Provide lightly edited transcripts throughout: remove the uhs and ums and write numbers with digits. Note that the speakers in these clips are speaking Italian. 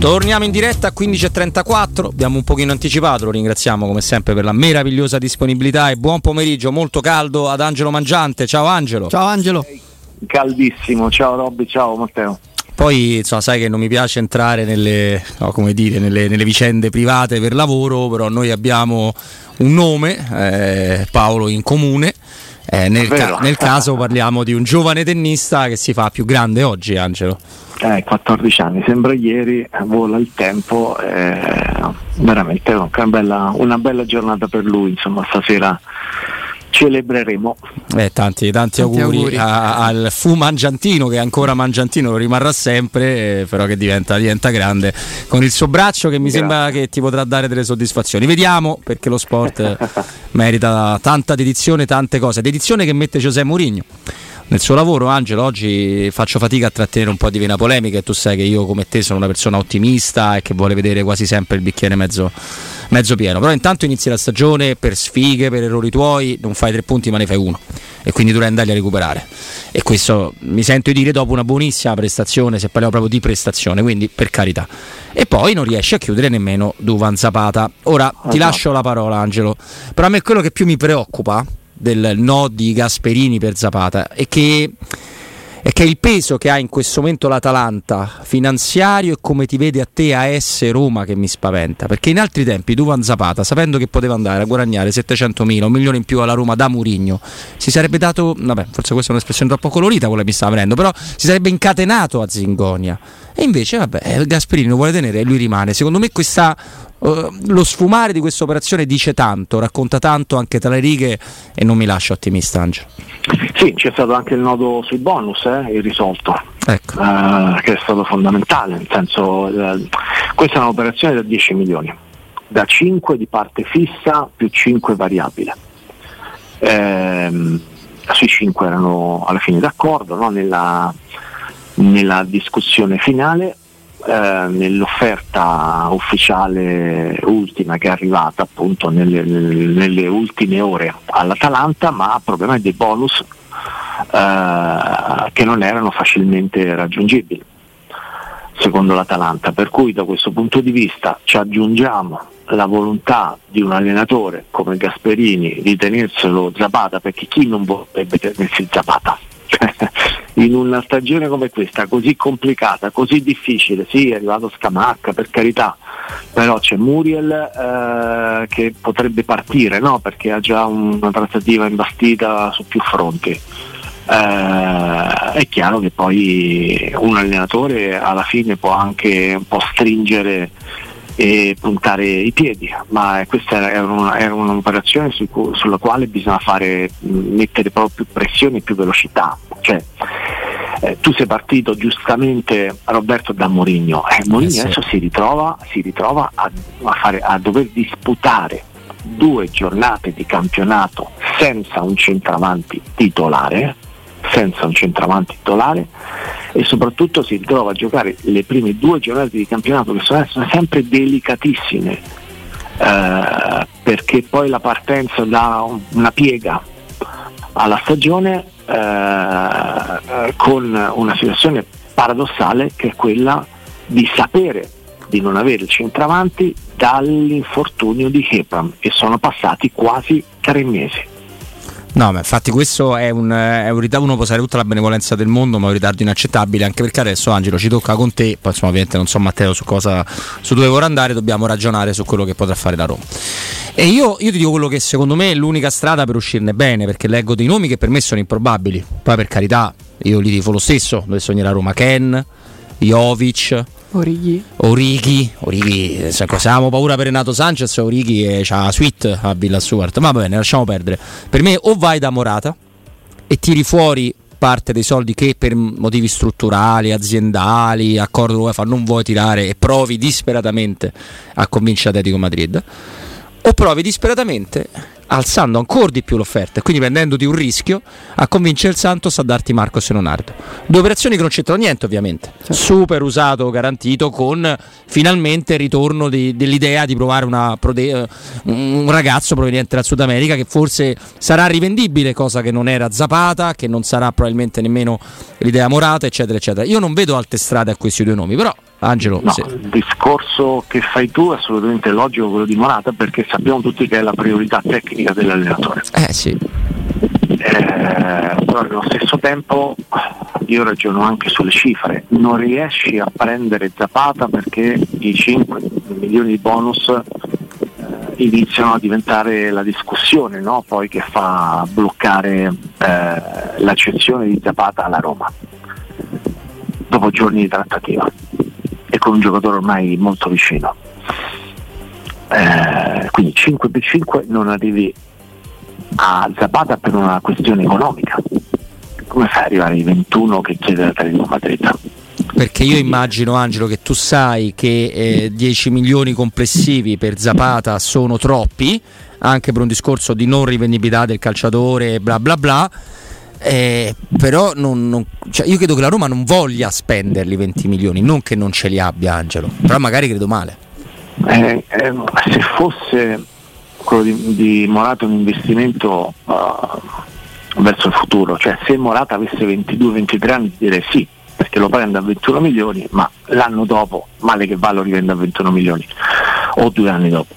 Torniamo in diretta a 15.34, abbiamo un pochino anticipato, lo ringraziamo come sempre per la meravigliosa disponibilità e buon pomeriggio molto caldo ad Angelo Mangiante. Ciao Angelo. Ciao Angelo. Caldissimo, ciao Robby, ciao Matteo. Poi insomma, sai che non mi piace entrare nelle vicende private per lavoro, però noi abbiamo un nome, Paolo, in comune. Nel caso parliamo di un giovane tennista che si fa più grande oggi, Angelo. 14 anni, sembra ieri, vola il tempo, veramente una bella giornata per lui, insomma stasera celebreremo. Tanti auguri. Al fu Mangiantino, che è ancora Mangiantino, lo rimarrà sempre, però che diventa grande con il suo braccio, che mi sembra che ti potrà dare delle soddisfazioni. Vediamo, perché lo sport merita tanta dedizione, tante cose. Dedizione che mette José Mourinho nel suo lavoro. Angelo, oggi faccio fatica a trattenere un po' di vena polemica, e tu sai che io come te sono una persona ottimista e che vuole vedere quasi sempre il bicchiere mezzo pieno, però intanto inizi la stagione, per sfighe, per errori tuoi non fai 3 punti ma ne fai 1, e quindi dovrai andarli a recuperare, e questo mi sento dire dopo una buonissima prestazione, se parliamo proprio di prestazione, quindi per carità. E poi non riesce a chiudere nemmeno Duvan Zapata. Ora ti lascio la parola, Angelo, però a me quello che più mi preoccupa del no di Gasperini per Zapata è che il peso che ha in questo momento l'Atalanta finanziario, e come ti vede a te AS Roma, che mi spaventa, perché in altri tempi Duvan Zapata, sapendo che poteva andare a guadagnare 700.000, 1 milione in più alla Roma da Mourinho, si sarebbe dato, forse questa è un'espressione troppo colorita quella che mi sta avendo, però si sarebbe incatenato a Zingonia, e invece Gasperini lo vuole tenere e lui rimane. Secondo me questa lo sfumare di questa operazione dice tanto, racconta tanto anche tra le righe, e non mi lascia ottimista, Angelo. Sì, c'è stato anche il nodo sui bonus irrisolto, ecco. Che è stato fondamentale, nel senso, questa è un'operazione da 10 milioni, da 5 di parte fissa più 5 variabile, sui 5 erano alla fine d'accordo, no? nella discussione finale. Nell'offerta ufficiale ultima che è arrivata appunto nelle ultime ore all'Atalanta, ma ha problemi dei bonus che non erano facilmente raggiungibili secondo l'Atalanta, per cui da questo punto di vista ci aggiungiamo la volontà di un allenatore come Gasperini di tenerselo Zapata, perché chi non vorrebbe tenersi Zapata? In una stagione come questa, così complicata, così difficile, sì, è arrivato Scamacca, per carità, però c'è Muriel che potrebbe partire, no? Perché ha già una trattativa imbastita su più fronti. È chiaro che poi un allenatore alla fine può anche un po' stringere e puntare i piedi, ma questa era un'operazione sulla quale bisogna mettere proprio più pressione e più velocità. Cioè, tu sei partito giustamente, Roberto, da Mourinho, Mourinho adesso si ritrova a dover disputare 2 giornate di campionato senza un centravanti titolare, senza un centravanti titolare, e soprattutto si ritrova a giocare le prime due giornate di campionato, che sono sempre delicatissime, perché poi la partenza dà una piega alla stagione, con una situazione paradossale che è quella di sapere di non avere il centravanti dall'infortunio di Kepa, e sono passati quasi 3 mesi. No, ma infatti questo è un ritardo. Uno può usare tutta la benevolenza del mondo, ma è un ritardo inaccettabile, anche perché adesso, Angelo, ci tocca con te, poi insomma ovviamente non so Matteo su dove vorrà andare, dobbiamo ragionare su quello che potrà fare la Roma. E io ti dico quello che secondo me è l'unica strada per uscirne bene, perché leggo dei nomi che per me sono improbabili, poi per carità io li tifo lo stesso, dove sognerà Roma, Ken, Jovic, Origi, se abbiamo paura per Renato Sanchez, Origi c'ha la suite a Villa Stewart, ma va bene, lasciamo perdere. Per me o vai da Morata e tiri fuori parte dei soldi che per motivi strutturali, aziendali, accordo UEFA non vuoi tirare, e provi disperatamente a convincere Atletico Madrid, o provi disperatamente, alzando ancora di più l'offerta e quindi prendendoti un rischio, a convincere il Santos a darti Marcos Leonardo. Due operazioni che non c'entrano niente ovviamente, certo. Super usato, garantito, con finalmente il ritorno dell'idea di provare un ragazzo proveniente dal Sud America che forse sarà rivendibile, cosa che non era Zapata, che non sarà probabilmente nemmeno l'idea Morata, eccetera eccetera. Io non vedo altre strade a questi due nomi, però Angelo, no, sì. Il discorso che fai tu è assolutamente logico, quello di Morata, perché sappiamo tutti che è la priorità tecnica dell'allenatore. Sì. Però allo stesso tempo io ragiono anche sulle cifre. Non riesci a prendere Zapata perché i 5 milioni di bonus iniziano a diventare la discussione, no? Poi che fa bloccare la cessione di Zapata alla Roma dopo giorni di trattativa, e con un giocatore ormai molto vicino, quindi 5 più 5, non arrivi a Zapata per una questione economica. Come fai ad arrivare ai 21 che chiede la Atletico Madrid? Perché io immagino, Angelo, che tu sai che 10 milioni complessivi per Zapata sono troppi, anche per un discorso di non rivendibilità del calciatore, bla bla bla. Però cioè io credo che la Roma non voglia spenderli 20 milioni, non che non ce li abbia, Angelo, però magari credo male. Se fosse quello di Morata un investimento verso il futuro, cioè se Morata avesse 22-23 anni direi sì, perché lo prende a 21 milioni, ma l'anno dopo male che va lo rivende a 21 milioni o 2 anni dopo.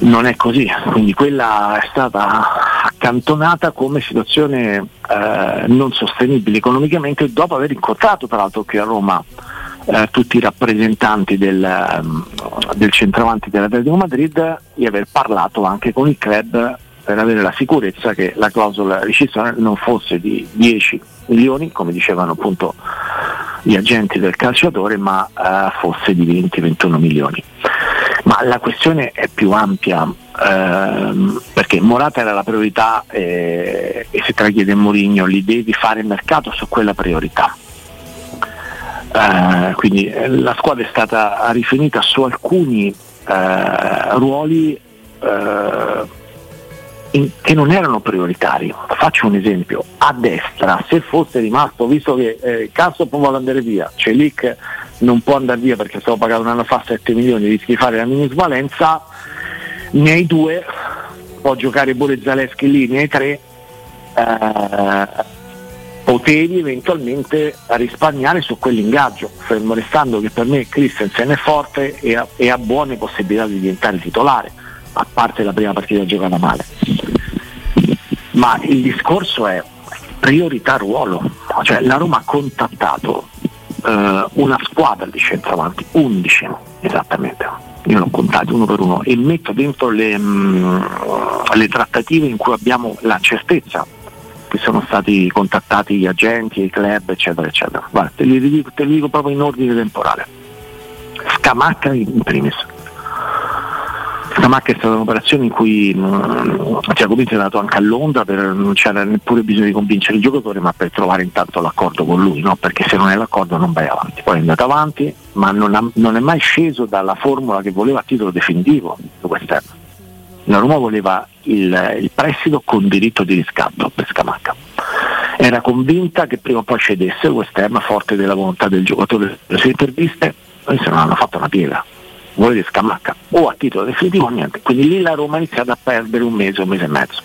Non è così, quindi quella è stata accantonata come situazione non sostenibile economicamente, dopo aver incontrato tra l'altro qui a Roma tutti i rappresentanti del centravanti dell'Atletico Madrid, di aver parlato anche con il club per avere la sicurezza che la clausola rescissoria non fosse di 10 milioni, come dicevano appunto gli agenti del calciatore, ma fosse di 20-21 milioni. Ma la questione è più ampia, perché Morata era la priorità, e se te la chiede Mourinho li devi fare mercato su quella priorità. Quindi la squadra è stata rifinita su alcuni ruoli che non erano prioritari. Faccio un esempio: a destra, se fosse rimasto, visto che Cassop vuole andare via, Celik non può andare via perché stavo pagato un anno fa 7 milioni, rischi di fare la minusvalenza, ne hai 2, può giocare pure Zaleschi lì, ne hai 3, potevi eventualmente risparmiare su quell'ingaggio, fermo restando che per me Christensen è forte e ha buone possibilità di diventare titolare, a parte la prima partita giocata male. Ma il discorso è priorità ruolo, cioè la Roma ha contattato una squadra di centravanti, 11 esattamente, io l'ho contato uno per uno, e metto dentro le trattative in cui abbiamo la certezza che sono stati contattati gli agenti, i club, eccetera eccetera. Guarda, te li dico proprio in ordine temporale. Scamacca in primis. Scamacca è stata un'operazione in cui Giacometti è andato anche a Londra, non c'era neppure bisogno di convincere il giocatore, ma per trovare intanto l'accordo con lui, no? Perché se non è l'accordo non vai avanti. Poi è andato avanti, ma non è mai sceso dalla formula che voleva a titolo definitivo su quest'anno. La Roma voleva il prestito con diritto di riscatto per Scamacca, era convinta che prima o poi cedesse West Ham, forte della volontà del giocatore. Le sue interviste se non hanno fatto una piega, volete Scamacca o a titolo definitivo niente, quindi lì la Roma ha iniziato a perdere un mese e mezzo,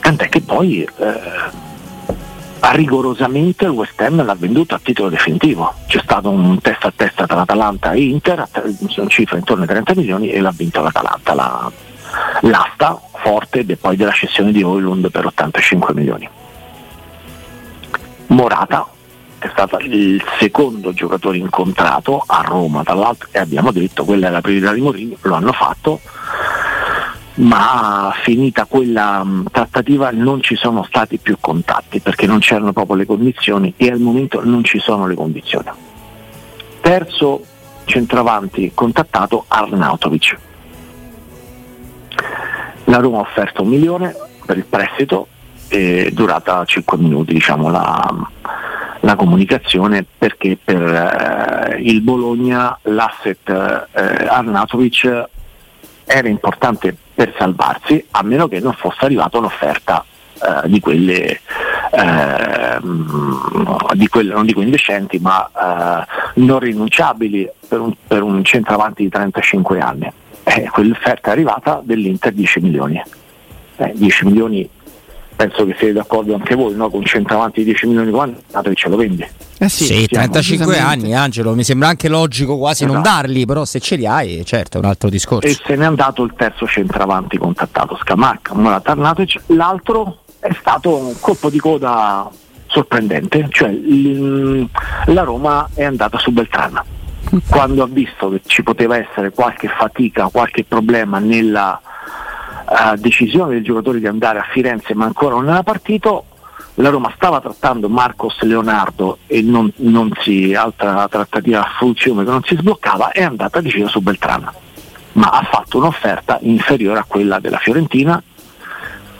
tant'è che poi rigorosamente il West Ham l'ha venduto a titolo definitivo. C'è stato un testa a testa tra Atalanta e Inter, sono cifre intorno ai 30 milioni e l'ha vinto l'Atalanta, l'asta forte poi della cessione di Højlund per 85 milioni. Morata è stato il secondo giocatore incontrato a Roma dall'altro, e abbiamo detto quella è la priorità di Mourinho, lo hanno fatto, ma finita quella trattativa non ci sono stati più contatti perché non c'erano proprio le condizioni, e al momento non ci sono le condizioni. Terzo centravanti contattato, Arnautovic. La Roma ha offerto 1 milione per il prestito, è durata 5 minuti diciamo la comunicazione, perché per il Bologna l'asset Arnautovic era importante per salvarsi, a meno che non fosse arrivata un'offerta di quelle non dico indecenti, ma non rinunciabili per un centravanti di 35 anni. Quell'offerta è arrivata dell'Inter, 10 milioni. 10 milioni, penso che siete d'accordo anche voi, no? Con un centravanti di 10 milioni quanto ce lo vendi? Sì, 35 anni, Angelo, mi sembra anche logico quasi, esatto, non darli, però se ce li hai, certo, è un altro discorso. E se n'è andato il terzo centravanti contattato, Scamacca, Morata, Arnautovic. L'altro è stato un colpo di coda sorprendente, cioè la Roma è andata su Beltrana quando ha visto che ci poteva essere qualche fatica, qualche problema nella decisione del giocatore di andare a Firenze, ma ancora non era partito. La Roma stava trattando Marcos Leonardo e altra trattativa funzione che non si sbloccava, è andata decisa su Beltrana, ma ha fatto un'offerta inferiore a quella della Fiorentina,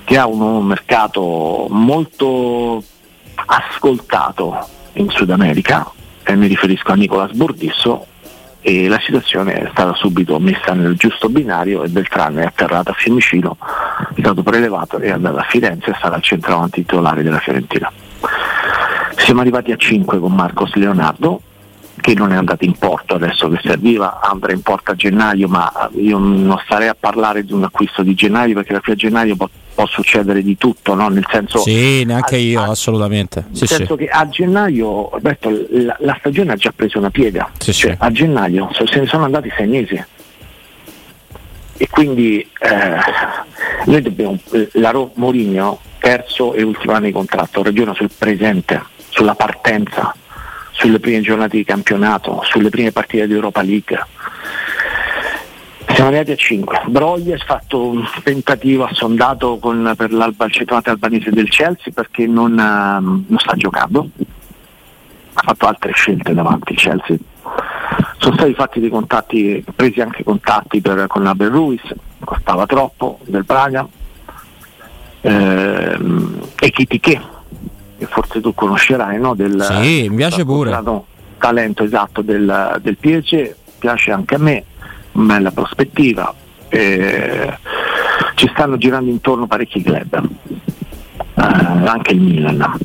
che ha un mercato molto ascoltato in Sud America, e mi riferisco a Nicolas Bordisso, e la situazione è stata subito messa nel giusto binario e Beltrana è atterrata a Fiumicino, è stato prelevato e è andato a Firenze e sarà il centravanti titolare della Fiorentina. Siamo arrivati a 5 con Marcos Leonardo, che non è andato in porto adesso che serviva, andrà in porto a gennaio, ma io non starei a parlare di un acquisto di gennaio perché a gennaio può succedere di tutto, no? Nel senso, sì, neanche io assolutamente. Nel senso che a gennaio, Roberto, la stagione ha già preso una piega. Cioè, a gennaio se ne sono andati 6 mesi. E quindi noi dobbiamo, Mourinho, terzo e ultimo anno di contratto, ragiona sul presente, sulla partenza, sulle prime giornate di campionato, sulle prime partite di Europa League. Siamo arrivati a 5. Broglie ha fatto un tentativo, ha sondato per l'alba, il centravanti albanese del Chelsea, perché non sta giocando, ha fatto altre scelte davanti il Chelsea. Sono stati fatti dei contatti, presi anche contatti con Abel Ruiz, costava troppo, del Braga, e Kitiché, che forse tu conoscerai, no? Sì, mi piace pure. Talento, esatto, del PSG, piace anche a me, bella prospettiva. Ci stanno girando intorno parecchi club, anche il Milan.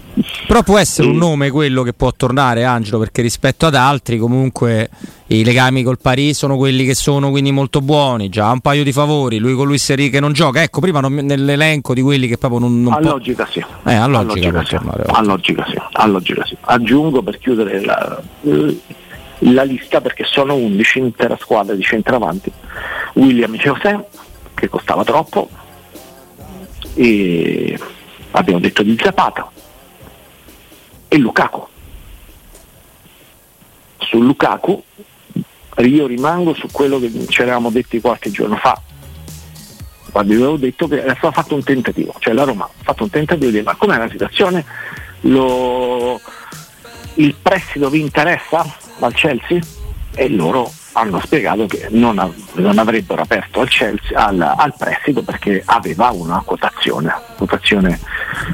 Però può essere un nome quello che può tornare, Angelo, perché rispetto ad altri comunque i legami col Paris sono quelli che sono, quindi molto buoni, già un paio di favori, lui con Luis Enrique non gioca, ecco, prima nell'elenco di quelli che proprio non a logica può... sì. A logica sì. Aggiungo per chiudere la lista, perché sono 11 intera squadra di centravanti, William José, che costava troppo, e abbiamo detto di Zapata e Lukaku. Su Lukaku io rimango su quello che ci eravamo detti qualche giorno fa, quando avevo detto che era stato fatto un tentativo, cioè la Roma ha fatto un tentativo di ma com'è la situazione? Il prestito vi interessa al Chelsea? E loro hanno spiegato che non avrebbero aperto al Chelsea al prestito perché aveva una quotazione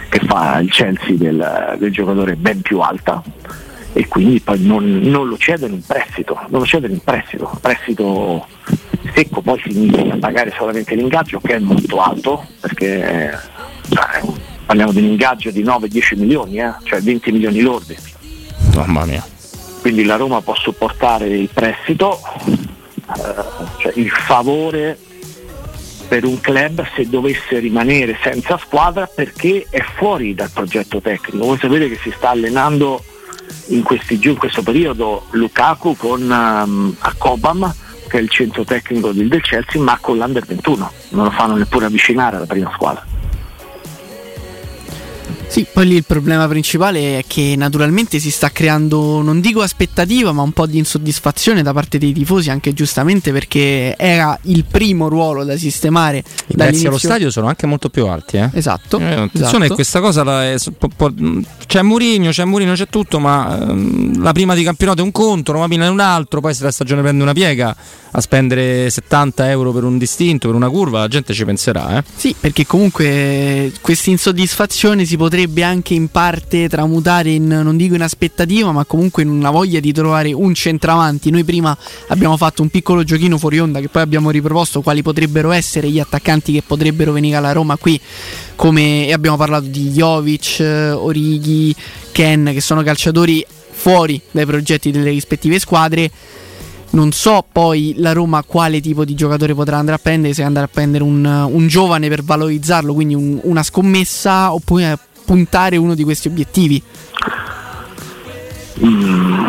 che fa il Chelsea del giocatore ben più alta, e quindi poi non lo cedono in prestito, prestito secco. Poi si inizia a pagare solamente l'ingaggio, che è molto alto perché è parliamo di un ingaggio di 9-10 milioni, cioè 20 milioni lordi. Mamma mia. Quindi la Roma può supportare il prestito, cioè il favore per un club se dovesse rimanere senza squadra, perché è fuori dal progetto tecnico. Voi sapete che si sta allenando in questo periodo Lukaku con Akobam, che è il centro tecnico del Chelsea, ma con l'Under 21 non lo fanno neppure avvicinare alla prima squadra. Sì, poi lì il problema principale è che naturalmente si sta creando, non dico aspettativa, ma un po' di insoddisfazione da parte dei tifosi, anche giustamente, perché era il primo ruolo da sistemare. I prezzi allo stadio sono anche molto più alti, eh? Esatto. Attenzione, esatto. Questa cosa c'è Mourinho, c'è tutto, ma la prima di campionato è un conto, Roma Milan è un altro, poi se la stagione prende una piega, a spendere €70 per un distinto, per una curva, la gente ci penserà, eh? Sì, perché comunque questa insoddisfazione si potrebbe anche in parte tramutare in, non dico in aspettativa, ma comunque in una voglia di trovare un centravanti. Noi prima abbiamo fatto un piccolo giochino fuori onda, che poi abbiamo riproposto quali potrebbero essere gli attaccanti che potrebbero venire alla Roma qui, come abbiamo parlato di Jovic, Origi, Ken, che sono calciatori fuori dai progetti delle rispettive squadre. Non so poi la Roma quale tipo di giocatore potrà andare a prendere, se andare a prendere un giovane per valorizzarlo, quindi una scommessa, oppure puntare uno di questi obiettivi.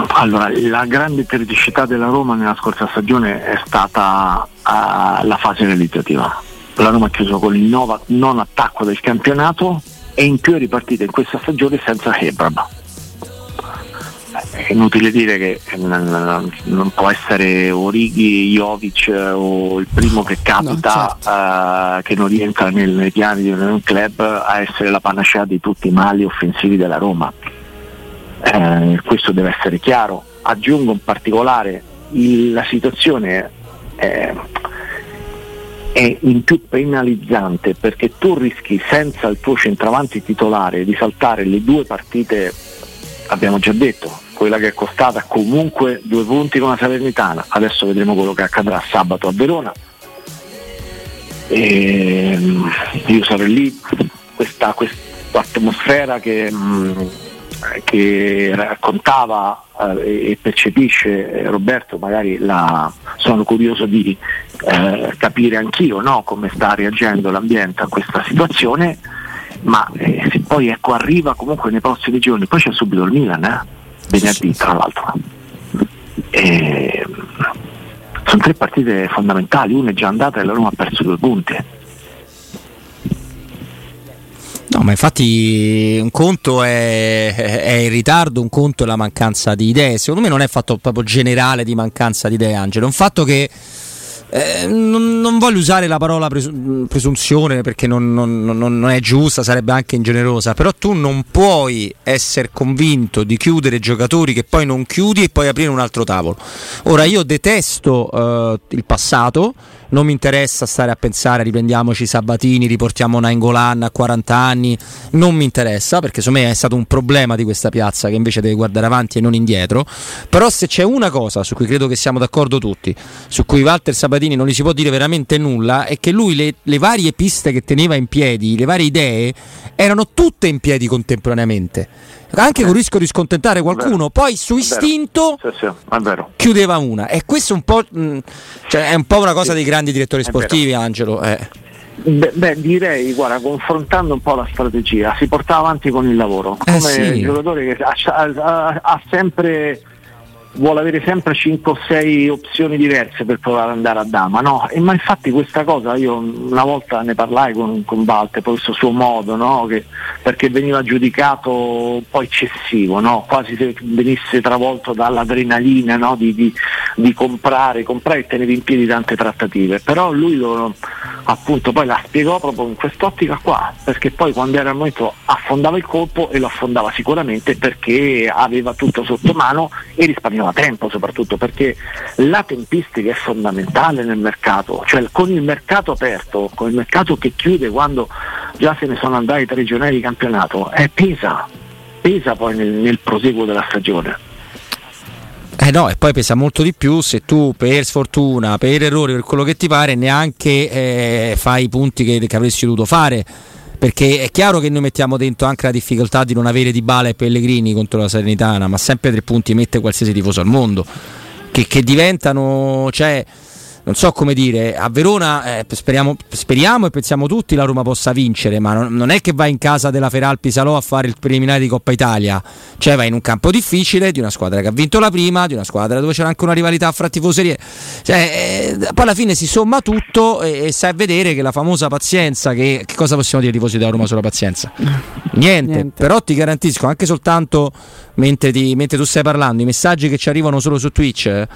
Allora, la grande criticità della Roma nella scorsa stagione è stata la fase realizzativa. La Roma ha chiuso con il non attacco del campionato e in più è ripartita in questa stagione senza Hebram. È inutile dire che non può essere Origi, Jovic o il primo che capita, no, certo, che non rientra nei piani di un club, a essere la panacea di tutti i mali offensivi della Roma. Questo deve essere chiaro. Aggiungo in particolare la situazione è in più penalizzante, perché tu rischi, senza il tuo centravanti titolare, di saltare le due partite. Abbiamo già detto, quella che è costata comunque 2 punti con la Salernitana, adesso vedremo quello che accadrà sabato a Verona, e io sarò lì. Questa atmosfera che raccontava e percepisce Roberto, magari sono curioso di capire anch'io, no, come sta reagendo l'ambiente a questa situazione. Ma se poi arriva comunque nei prossimi giorni, poi c'è subito il Milan, venerdì tra l'altro, sono 3 partite fondamentali, una è già andata e la Roma ha perso 2 punti. No, ma infatti un conto è il ritardo, un conto è la mancanza di idee. Secondo me non è fatto proprio generale di mancanza di idee, Angelo, è un fatto che non voglio usare la parola presunzione, perché non è giusta, sarebbe anche ingenerosa, però tu non puoi essere convinto di chiudere giocatori che poi non chiudi e poi aprire un altro tavolo. Ora, io detesto il passato, non mi interessa stare a pensare riprendiamoci Sabatini, riportiamo Nainggolan a 40 anni, non mi interessa, perché secondo me è stato un problema di questa piazza che invece deve guardare avanti e non indietro. Però se c'è una cosa su cui credo che siamo d'accordo tutti, su cui Walter Sabatini non gli si può dire veramente nulla, è che lui le varie piste che teneva in piedi, le varie idee, erano tutte in piedi contemporaneamente, anche con rischio di scontentare qualcuno, poi su istinto chiudeva una, e questo un po' cioè è un po' una cosa dei grandi direttori sportivi, Angelo. Beh, direi, guarda, confrontando un po' la strategia, si portava avanti con il lavoro, come il giocatore che ha sempre, vuole avere sempre 5 o 6 opzioni diverse per provare ad andare a dama, no? E ma infatti questa cosa io una volta ne parlai con Walter, per questo suo modo, no? Che, perché veniva giudicato un po' eccessivo, no? Quasi se venisse travolto dall'adrenalina, no? Di comprare e tenere in piedi tante trattative. Però lui appunto poi la spiegò proprio in quest'ottica qua, perché poi quando era il momento affondava il colpo, e lo affondava sicuramente perché aveva tutto sotto mano e risparmiava tempo, soprattutto perché la tempistica è fondamentale nel mercato, cioè con il mercato aperto, con il mercato che chiude quando già se ne sono andati 3 giornali di campionato, pesa poi nel proseguo della stagione. No, e poi pesa molto di più se tu per sfortuna, per errori, per quello che ti pare, neanche fai i punti che avresti dovuto fare. perché è chiaro che noi mettiamo dentro anche la difficoltà di non avere Dybala e Pellegrini contro la Salernitana, ma sempre tre punti mette qualsiasi tifoso al mondo, che diventano, cioè non so come dire, a Verona speriamo e pensiamo tutti la Roma possa vincere, ma non è che vai in casa della Feralpi-Salò a fare il preliminare di Coppa Italia, cioè vai in un campo difficile di una squadra che ha vinto la prima, di una squadra dove c'era anche una rivalità fra tifoserie, cioè, poi alla fine si somma tutto e sai vedere che la famosa pazienza, che cosa possiamo dire ai tifosi della Roma sulla pazienza? Niente. Però ti garantisco, anche soltanto mentre tu stai parlando, i messaggi che ci arrivano solo su Twitch,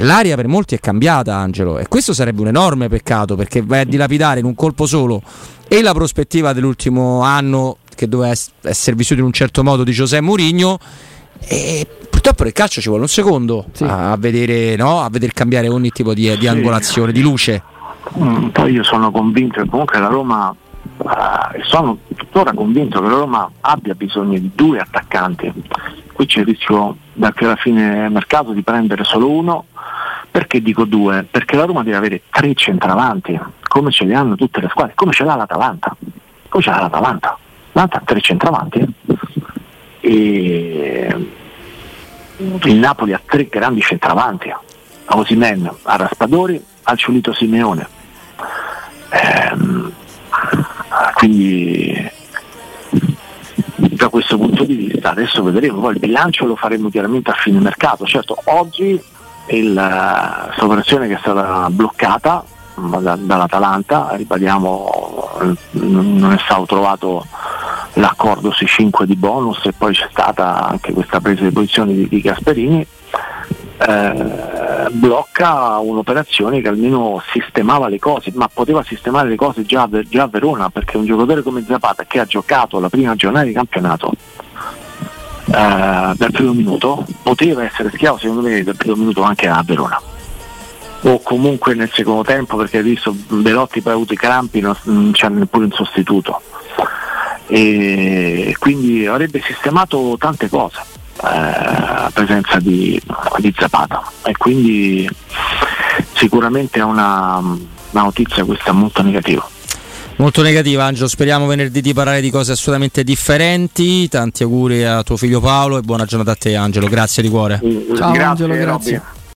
l'aria per molti è cambiata, Angelo, e questo sarebbe un enorme peccato, perché vai a dilapidare in un colpo solo e la prospettiva dell'ultimo anno, che doveva essere vissuto in un certo modo, di José Mourinho, e purtroppo nel calcio ci vuole un secondo a vedere cambiare ogni tipo di angolazione, di luce. Poi io sono convinto che comunque la Roma, sono tuttora convinto che la Roma abbia bisogno di due attaccanti. Qui c'è il rischio, perché alla fine mercato, di prendere solo uno. Perché dico due? Perché la Roma deve avere tre centravanti, come ce li hanno tutte le squadre, come ce l'ha l'Atalanta. L'Atalanta ha tre centravanti, e il Napoli ha tre grandi centravanti, a Osimhen, a Raspadori, al Ciolito Simeone. Quindi da questo punto di vista adesso vedremo, poi il bilancio lo faremo chiaramente a fine mercato. Certo, oggi questa operazione che è stata bloccata dall'Atalanta, ribadiamo, non è stato trovato l'accordo sui 5 di bonus, e poi c'è stata anche questa presa di posizione di Gasperini, blocca un'operazione che almeno sistemava le cose, ma poteva sistemare le cose già a Verona, perché un giocatore come Zapata, che ha giocato la prima giornata di campionato dal primo minuto, poteva essere schiavo secondo me dal primo minuto anche a Verona, o comunque nel secondo tempo, perché hai visto Belotti poi ha avuto i crampi, non c'è neppure un sostituto, e quindi avrebbe sistemato tante cose la presenza di Zapata, e quindi sicuramente è una notizia questa molto negativa. Angelo, speriamo venerdì di parlare di cose assolutamente differenti. Tanti auguri a tuo figlio Paolo e buona giornata a te, Angelo, grazie di cuore. Ciao, grazie Angelo, grazie.